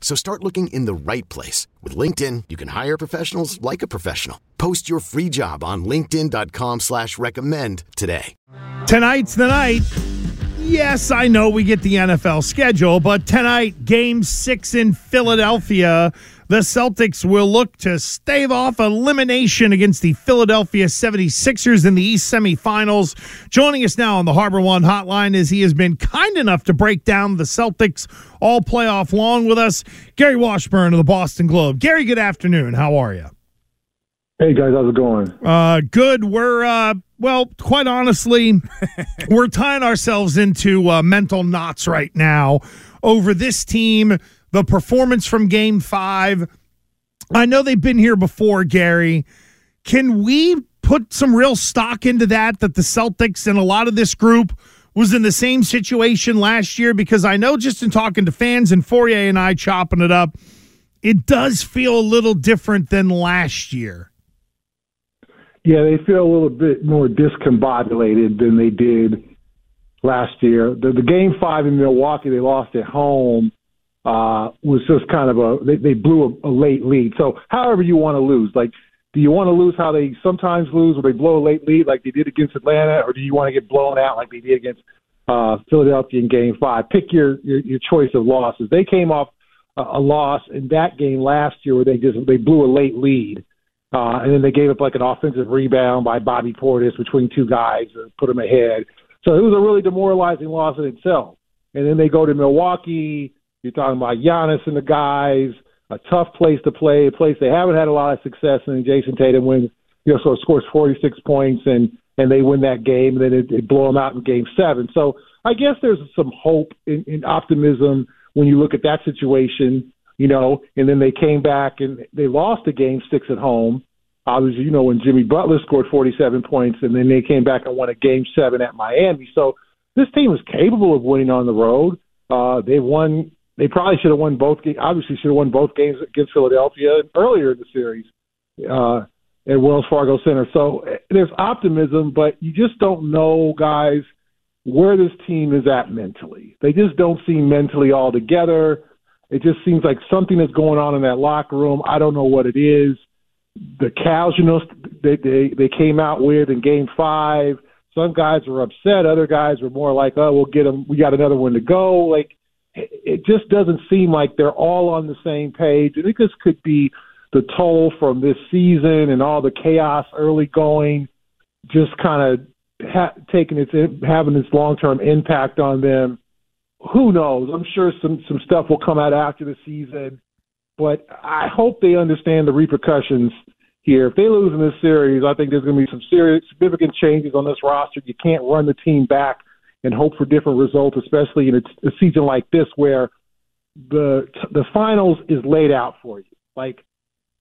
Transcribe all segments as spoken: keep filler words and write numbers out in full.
So start looking in the right place. With LinkedIn, you can hire professionals like a professional. Post your free job on linkedin.com slash recommend today. Tonight's the night. Yes, I know we get the N F L schedule, but tonight, game six in Philadelphia, the Celtics will look to stave off elimination against the Philadelphia seventy-sixers in the East semifinals. Joining us now on the Harbor One Hotline is he has been kind enough to break down the Celtics all playoff long with us, Gary Washburn of the Boston Globe. Gary, good afternoon. How are you? Hey, guys. How's it going? Uh, good. We're, uh, well, quite honestly, we're tying ourselves into uh, mental knots right now over this team. The performance from Game five, I know they've been here before, Gary. Can we put some real stock into that, that the Celtics and a lot of this group was in the same situation last year? Because I know just in talking to fans and Fauria and I chopping it up, it does feel a little different than last year. Yeah, they feel a little bit more discombobulated than they did last year. The, the Game five in Milwaukee, they lost at home. Uh, was just kind of a they, they blew a, a late lead. So however you want to lose, like do you want to lose how they sometimes lose where they blow a late lead like they did against Atlanta, or do you want to get blown out like they did against uh, Philadelphia in Game Five? Pick your, your your choice of losses. They came off a, a loss in that game last year where they just they blew a late lead, uh, and then they gave up like an offensive rebound by Bobby Portis between two guys and put them ahead. So it was a really demoralizing loss in itself. And then they go to Milwaukee. You're talking about Giannis and the guys, a tough place to play, a place they haven't had a lot of success in. Jason Tatum wins, you know, so scores forty-six points, and, and they win that game, and then it, it blow them out in Game seven. So I guess there's some hope and, and optimism when you look at that situation, you know, and then they came back and they lost to Game six at home. Obviously, you know, when Jimmy Butler scored forty-seven points, and then they came back and won a Game seven at Miami. So this team is capable of winning on the road. Uh, they won... They probably should have won both games. Obviously, should have won both games against Philadelphia earlier in the series uh, at Wells Fargo Center. So there's optimism, but you just don't know, guys, where this team is at mentally. They just don't seem mentally all together. It just seems like something is going on in that locker room. I don't know what it is. The Cavs, you know, they they, they came out weird in Game Five. Some guys were upset. Other guys were more like, "Oh, we'll get them. We got another one to go." Like. It just doesn't seem like they're all on the same page. I think this could be the toll from this season and all the chaos early going, just kind of ha- taking its having its long-term impact on them. Who knows? I'm sure some, some stuff will come out after the season, but I hope they understand the repercussions here. If they lose in this series, I think there's going to be some serious, significant changes on this roster. You can't run the team back and hope for different results, especially in a season like this where the the finals is laid out for you. Like,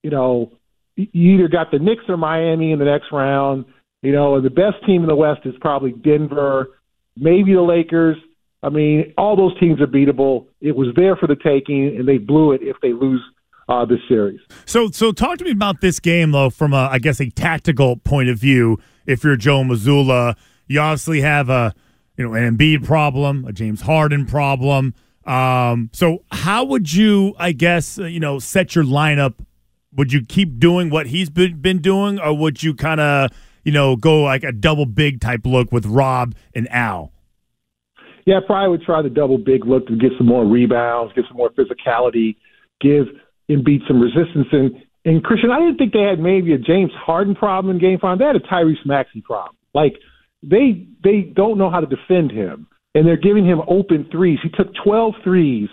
you know, you either got the Knicks or Miami in the next round, you know, and the best team in the West is probably Denver, maybe the Lakers. I mean, all those teams are beatable. It was there for the taking, and they blew it if they lose uh, this series. So, so talk to me about this game, though, from, a, I guess, a tactical point of view. If you're Joe Mazzulla, you obviously have a – You know, an Embiid problem, a James Harden problem. Um, so how would you, I guess, you know, set your lineup? Would you keep doing what he's been, been doing, or would you kind of, you know, go like a double big type look with Rob and Al? Yeah, I probably would try the double big look to get some more rebounds, get some more physicality, give Embiid some resistance. And, and Christian, I didn't think they had maybe a James Harden problem in Game five. They had a Tyrese Maxey problem. Like, they they don't know how to defend him, and they're giving him open threes. He took twelve threes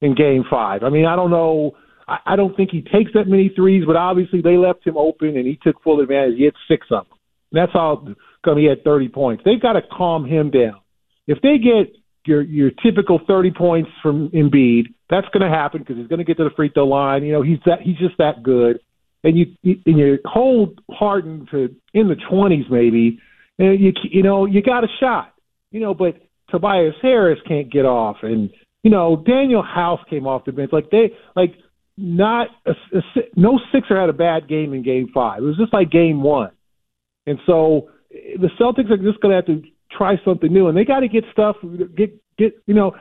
in Game five. I mean, I don't know. I, I don't think he takes that many threes, but obviously they left him open, and he took full advantage. He had six of them. And that's all. He had thirty points. They've got to calm him down. If they get your your typical thirty points from Embiid, that's going to happen because he's going to get to the free throw line. You know, he's that he's just that good. And you and you hold Harden to in the twenties maybe, and you you know you got a shot. You know, but Tobias Harris can't get off, and you know Daniel House came off the bench. Like they like not a, a, no Sixer had a bad game in Game Five. It was just like Game One, and so the Celtics are just going to have to try something new, and they got to get stuff. Get get you know,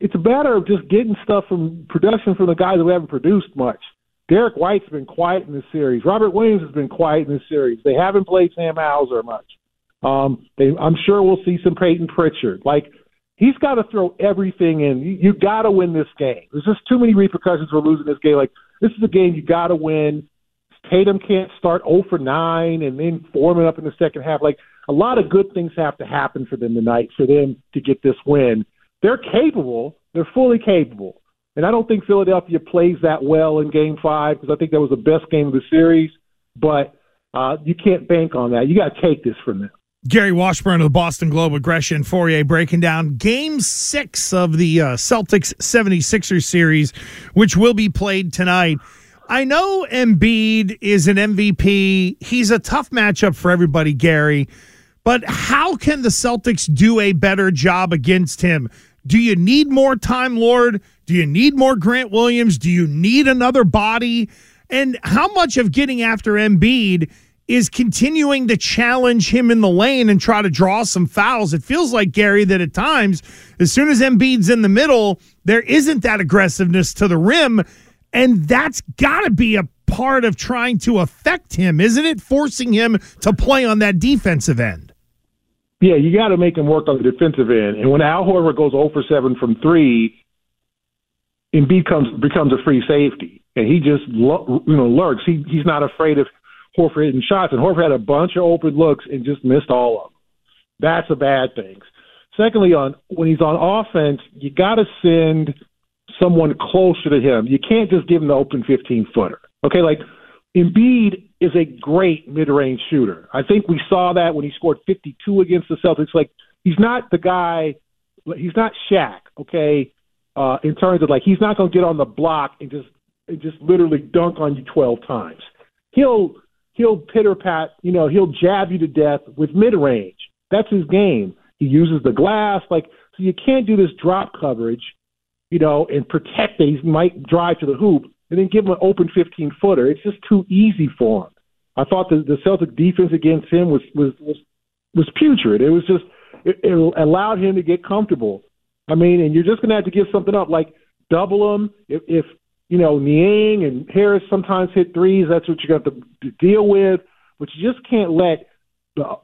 it's a matter of just getting stuff from production from the guys who haven't produced much. Derek White's been quiet in this series. Robert Williams has been quiet in this series. They haven't played Sam Hauser much. Um, they, I'm sure we'll see some Peyton Pritchard. Like he's got to throw everything in. You, you got to win this game. There's just too many repercussions for losing this game. Like this is a game you got to win. Tatum can't start oh for nine and then forming up in the second half. Like, a lot of good things have to happen for them tonight for them to get this win. They're capable. They're fully capable. And I don't think Philadelphia plays that well in Game five because I think that was the best game of the series. But uh, you can't bank on that. You got to take this from them. Gary Washburn of the Boston Globe with Gresh and Fauria breaking down Game six of the uh, Celtics seventy-sixers series, which will be played tonight. I know Embiid is an M V P. He's a tough matchup for everybody, Gary. But how can the Celtics do a better job against him? Do you need more Time Lord? Do you need more Grant Williams? Do you need another body? And how much of getting after Embiid is continuing to challenge him in the lane and try to draw some fouls? It feels like, Gary, that at times, as soon as Embiid's in the middle, there isn't that aggressiveness to the rim. And that's got to be a part of trying to affect him, isn't it? Forcing him to play on that defensive end. Yeah, you got to make him work on the defensive end. And when Al Horford goes oh for seven from three, Embiid becomes becomes a free safety, and he just you know lurks. He he's not afraid of Horford hitting shots. And Horford had a bunch of open looks and just missed all of them. That's a bad thing. Secondly, on when he's on offense, you got to send someone closer to him. You can't just give him the open fifteen-footer. Okay, like Embiid is a great mid-range shooter. I think we saw that when he scored fifty-two against the Celtics. Like he's not the guy, he's not Shaq. Okay, uh, in terms of like he's not going to get on the block and just and just literally dunk on you twelve times. He'll he'll pitter pat, you know, he'll jab you to death with mid-range. That's his game. He uses the glass. Like so, you can't do this drop coverage. You know, and protect that he might drive to the hoop and then give him an open fifteen-footer. It's just too easy for him. I thought the, the Celtic defense against him was was was, was putrid. It was just it, – it allowed him to get comfortable. I mean, and you're just going to have to give something up, like double him. If, if, you know, Niang and Harris sometimes hit threes, that's what you're going to have to deal with. But you just can't let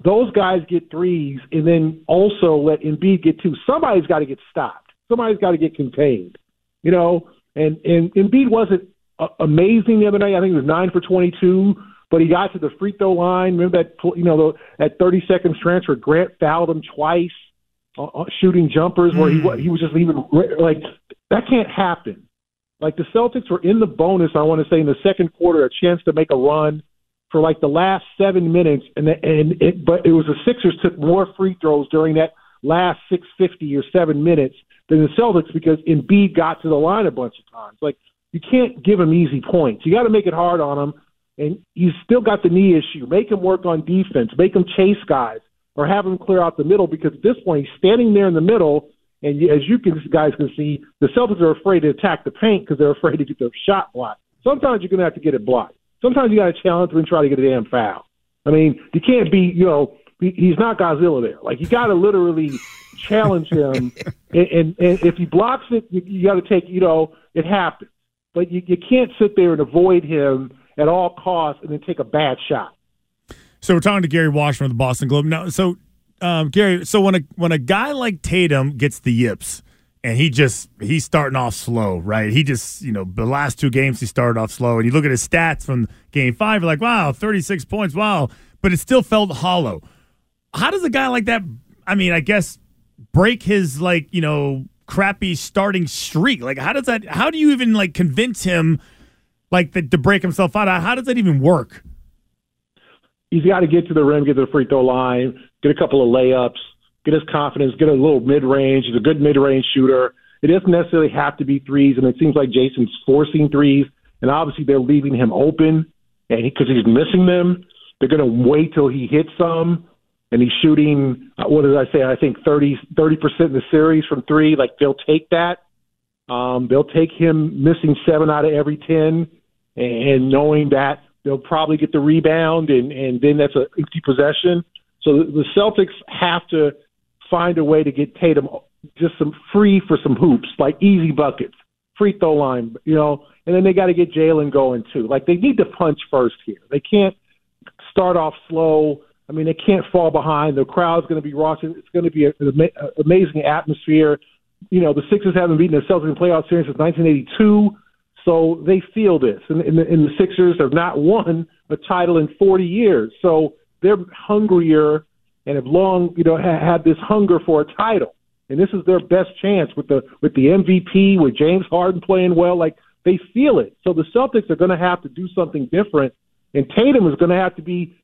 those guys get threes and then also let Embiid get two. Somebody's got to get stopped. Somebody's got to get contained, you know, and, and Embiid wasn't uh, amazing the other night. I think it was nine for twenty-two, but he got to the free throw line. Remember that, you know, the, that thirty-second transfer, Grant fouled him twice, uh, shooting jumpers where he, he was just even – like, that can't happen. Like, the Celtics were in the bonus, I want to say, in the second quarter, a chance to make a run for, like, the last seven minutes, and the, and it, but it was the Sixers took more free throws during that last six fifty or seven minutes than the Celtics because Embiid got to the line a bunch of times. Like, you can't give him easy points. You got to make it hard on him, and he's still got the knee issue. Make him work on defense. Make him chase guys or have him clear out the middle because at this point he's standing there in the middle, and as you can, guys can see, the Celtics are afraid to attack the paint because they're afraid to get their shot blocked. Sometimes you're going to have to get it blocked. Sometimes you got to challenge him and try to get a damn foul. I mean, you can't be, you know, he's not Godzilla there. Like, you got to literally challenge him. and, and, and if he blocks it, you, you got to take, you know, it happens. But you, you can't sit there and avoid him at all costs and then take a bad shot. So we're talking to Gary Washburn of the Boston Globe. Now, so, um, Gary, so when a, when a guy like Tatum gets the yips – And he just, he's starting off slow, right? He just, you know, the last two games he started off slow. And you look at his stats from game five, you're like, wow, thirty-six points, wow. But it still felt hollow. How does a guy like that, I mean, I guess, break his, like, you know, crappy starting streak? Like, how does that, how do you even, like, convince him, like, the, to break himself out? How does that even work? He's got to get to the rim, get to the free throw line, get a couple of layups. Get his confidence, get a little mid-range. He's a good mid-range shooter. It doesn't necessarily have to be threes, and it seems like Jason's forcing threes, and obviously they're leaving him open and because he, he's missing them. They're going to wait till he hits some, and he's shooting, what did I say, I think thirty, thirty percent in the series from three. Like, they'll take that. Um, they'll take him missing seven out of every ten, and knowing that they'll probably get the rebound, and, and then that's an empty possession. So the Celtics have to – find a way to get Tatum just some free for some hoops, like easy buckets, free throw line, you know, and then they got to get Jaylen going too. Like, they need to punch first here. They can't start off slow. I mean, they can't fall behind. The crowd's going to be rocking. It's going to be an ama- amazing atmosphere. You know, the Sixers haven't beaten the Celtics in playoff series since nineteen eighty-two, so they feel this. And, and, the, and the Sixers have not won a title in forty years, so they're hungrier and have long, you know, had this hunger for a title. And this is their best chance with the with the M V P, with James Harden playing well. Like, they feel it. So the Celtics are going to have to do something different. And Tatum is going to have to be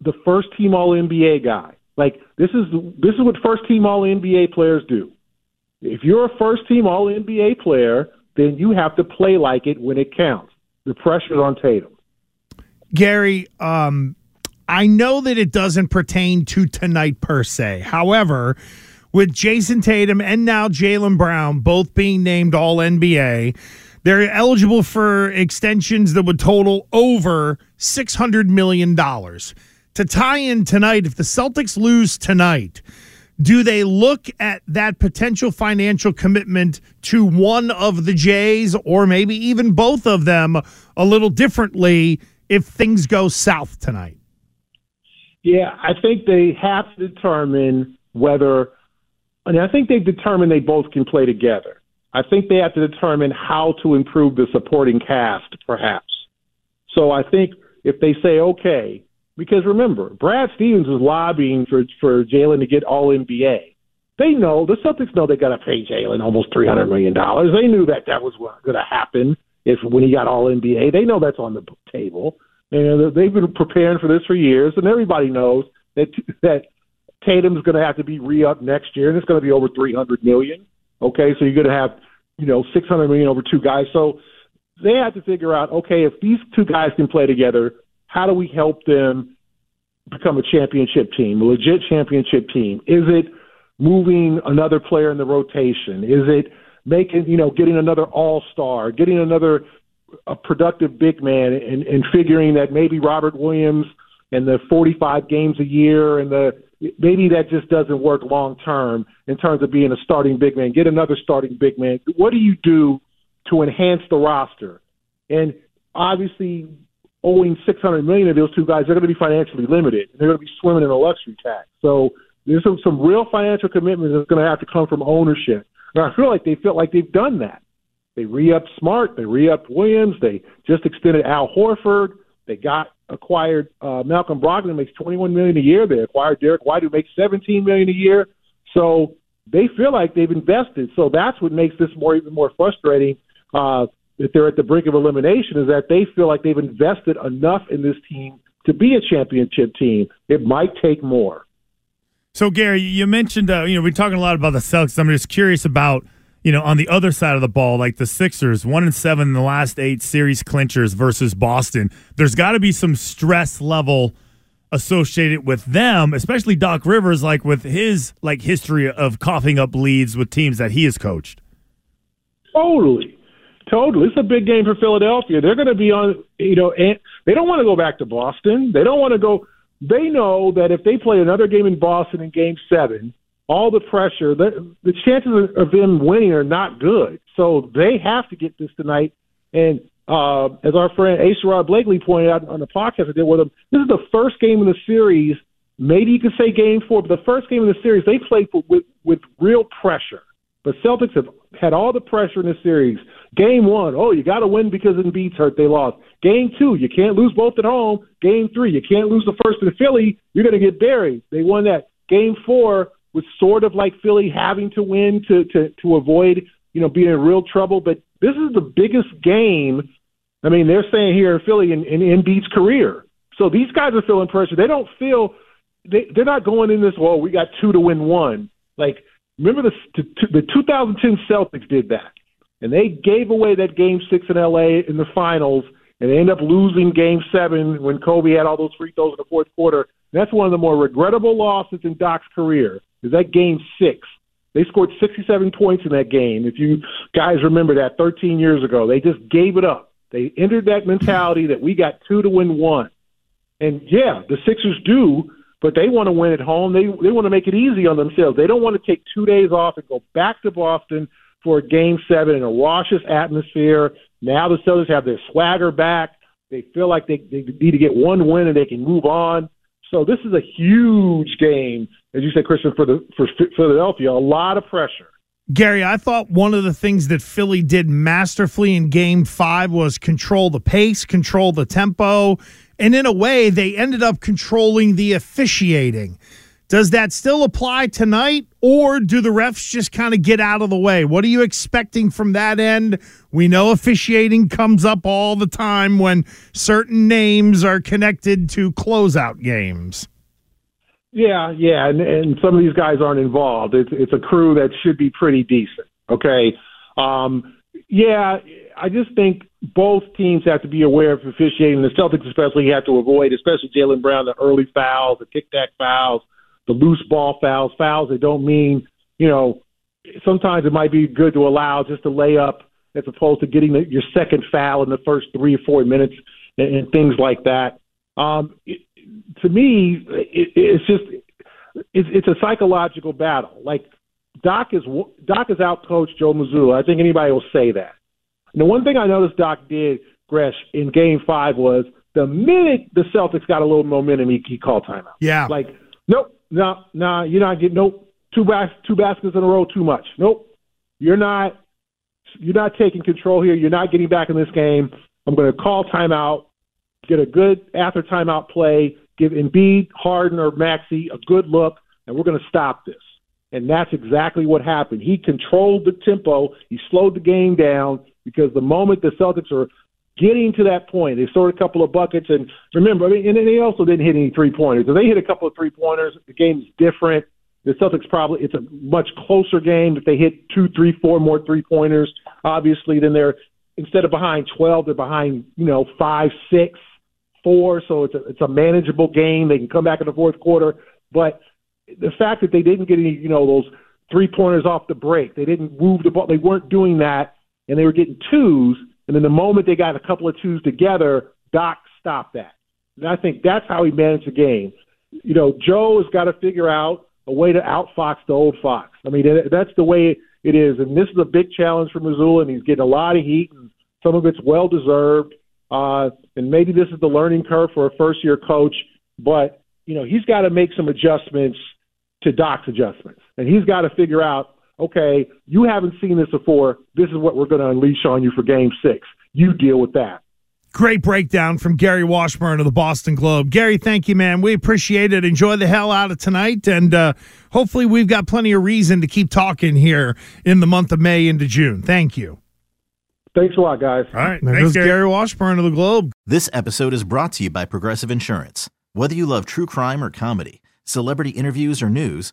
the first-team All N B A guy. Like, this is this is what first-team All N B A players do. If you're a first-team All N B A player, then you have to play like it when it counts. The pressure's on Tatum. Gary, um... I know that it doesn't pertain to tonight per se. However, with Jason Tatum and now Jaylen Brown both being named All N B A, they're eligible for extensions that would total over six hundred million dollars. To tie in tonight, if the Celtics lose tonight, do they look at that potential financial commitment to one of the Jays or maybe even both of them a little differently if things go south tonight? Yeah, I think they have to determine whether – and I think they've determined they both can play together. I think they have to determine how to improve the supporting cast, perhaps. So I think if they say, okay – because remember, Brad Stevens is lobbying for, for Jaylen to get All N B A. They know – the Celtics know they got to pay Jaylen almost three hundred million dollars. They knew that that was going to happen if when he got All N B A. They know that's on the table. And they've been preparing for this for years, and everybody knows that that Tatum's going to have to be re-up next year, and it's going to be over three hundred million dollars. Okay, so you're going to have, you know, six hundred million dollars over two guys. So they have to figure out, okay, if these two guys can play together, how do we help them become a championship team, a legit championship team? Is it moving another player in the rotation? Is it making, you know, getting another all-star, getting another – a productive big man, and, and figuring that maybe Robert Williams and the forty-five games a year and the maybe that just doesn't work long term in terms of being a starting big man. Get another starting big man. What do you do to enhance the roster? And obviously, owing six hundred million dollars of those two guys, they're going to be financially limited. They're going to be swimming in a luxury tax. So there's some, some real financial commitments that's going to have to come from ownership. And I feel like they feel like they've done that. They re-upped Smart. They re-upped Williams. They just extended Al Horford. They got acquired uh, Malcolm Brogdon, who makes twenty-one million dollars a year. They acquired Derek White, who makes seventeen million dollars a year. So they feel like they've invested. So that's what makes this more even more frustrating uh, that they're at the brink of elimination, is that they feel like they've invested enough in this team to be a championship team. It might take more. So, Gary, you mentioned, uh, you know, we're talking a lot about the Celtics. I'm just curious about, you know, on the other side of the ball, like the Sixers, one and seven in the last eight series clinchers versus Boston, there's got to be some stress level associated with them, especially Doc Rivers, like with his like history of coughing up leads with teams that he has coached. Totally. Totally. It's a big game for Philadelphia. They're going to be on, you know, and they don't want to go back to Boston. They don't want to go. They know that if they play another game in Boston in game seven, all the pressure, the, the chances of them winning are not good. So they have to get this tonight. And uh, as our friend Asherod Blakely pointed out on the podcast I did with him, this is the first game in the series. Maybe you could say game four, but the first game in the series, they played for, with, with real pressure. But Celtics have had all the pressure in this series. Game one, oh, you got to win because Embiid's hurt. They lost. Game two, you can't lose both at home. Game three, you can't lose the first in Philly. You're going to get buried. They won that. Game four was sort of like Philly having to win to to, to avoid, you know, being in real trouble. But this is the biggest game, I mean, they're saying here in Philly in, in Embiid's career. So these guys are feeling pressure. They don't feel they, – they're not going in this, oh, we got two to win one. Like, remember the, the two thousand ten Celtics did that, and they gave away that game six in L A in the finals, and they ended up losing game seven when Kobe had all those free throws in the fourth quarter. That's one of the more regrettable losses in Doc's career is that game six. They scored sixty-seven points in that game. If you guys remember that thirteen years ago, they just gave it up. They entered that mentality that we got two to win one. And, yeah, the Sixers do, but they want to win at home. They they want to make it easy on themselves. They don't want to take two days off and go back to Boston for a game seven in a raucous atmosphere. Now the Celtics have their swagger back. They feel like they, they need to get one win and they can move on. So this is a huge game, as you said, Christian, for the for Philadelphia. A lot of pressure. Gary, I thought one of the things that Philly did masterfully in Game five was control the pace, control the tempo, and in a way, they ended up controlling the officiating. Does that still apply tonight, or do the refs just kind of get out of the way? What are you expecting from that end? We know officiating comes up all the time when certain names are connected to closeout games. Yeah, yeah, and, and some of these guys aren't involved. It's, it's a crew that should be pretty decent, okay? Um, yeah, I just think both teams have to be aware of officiating. The Celtics especially have to avoid, especially Jaylen Brown, the early fouls, the tic-tac fouls, the loose ball fouls, fouls that don't mean, you know, sometimes it might be good to allow just to lay up as opposed to getting the, your second foul in the first three or four minutes and, and things like that. Um, it, to me, it, it's just it, it's a psychological battle. Like Doc is Doc is outcoached Joe Mazzulla. I think anybody will say that. And the one thing I noticed Doc did, Gresh, in Game Five was the minute the Celtics got a little momentum, he, he called timeout. Yeah, like nope, no, nah, no, nah, you're not getting nope two bas- two baskets in a row too much. Nope, you're not you're not taking control here. You're not getting back in this game. I'm going to call timeout. Get a good after timeout play, give Embiid, Harden, or Maxey a good look, and we're going to stop this. And that's exactly what happened. He controlled the tempo. He slowed the game down because the moment the Celtics are getting to that point, they scored a couple of buckets. And remember, I mean, and they also didn't hit any three-pointers. If they hit a couple of three-pointers, the game's different. The Celtics probably – it's a much closer game if they hit two, three, four more three-pointers, obviously, then they're – instead of behind twelve, they're behind, you know, five, six. Four, so it's a, it's a manageable game. They can come back in the fourth quarter. But the fact that they didn't get any, you know, those three-pointers off the break, they didn't move the ball, they weren't doing that, and they were getting twos, and then the moment they got a couple of twos together, Doc stopped that. And I think that's how he managed the game. You know, Joe has got to figure out a way to outfox the old Fox. I mean, that's the way it is, and this is a big challenge for Mazzulla, and he's getting a lot of heat, and some of it's well-deserved. Uh, and maybe this is the learning curve for a first-year coach, but, you know, he's got to make some adjustments to Doc's adjustments. And he's got to figure out, okay, you haven't seen this before. This is what we're going to unleash on you for game six. You deal with that. Great breakdown from Gary Washburn of the Boston Globe. Gary, thank you, man. We appreciate it. Enjoy the hell out of tonight, and uh, hopefully we've got plenty of reason to keep talking here in the month of May into June. Thank you. Thanks a lot, guys. All right. There Thanks, goes Gary. Gary Washburn of the Globe. This episode is brought to you by Progressive Insurance. Whether you love true crime or comedy, celebrity interviews or news,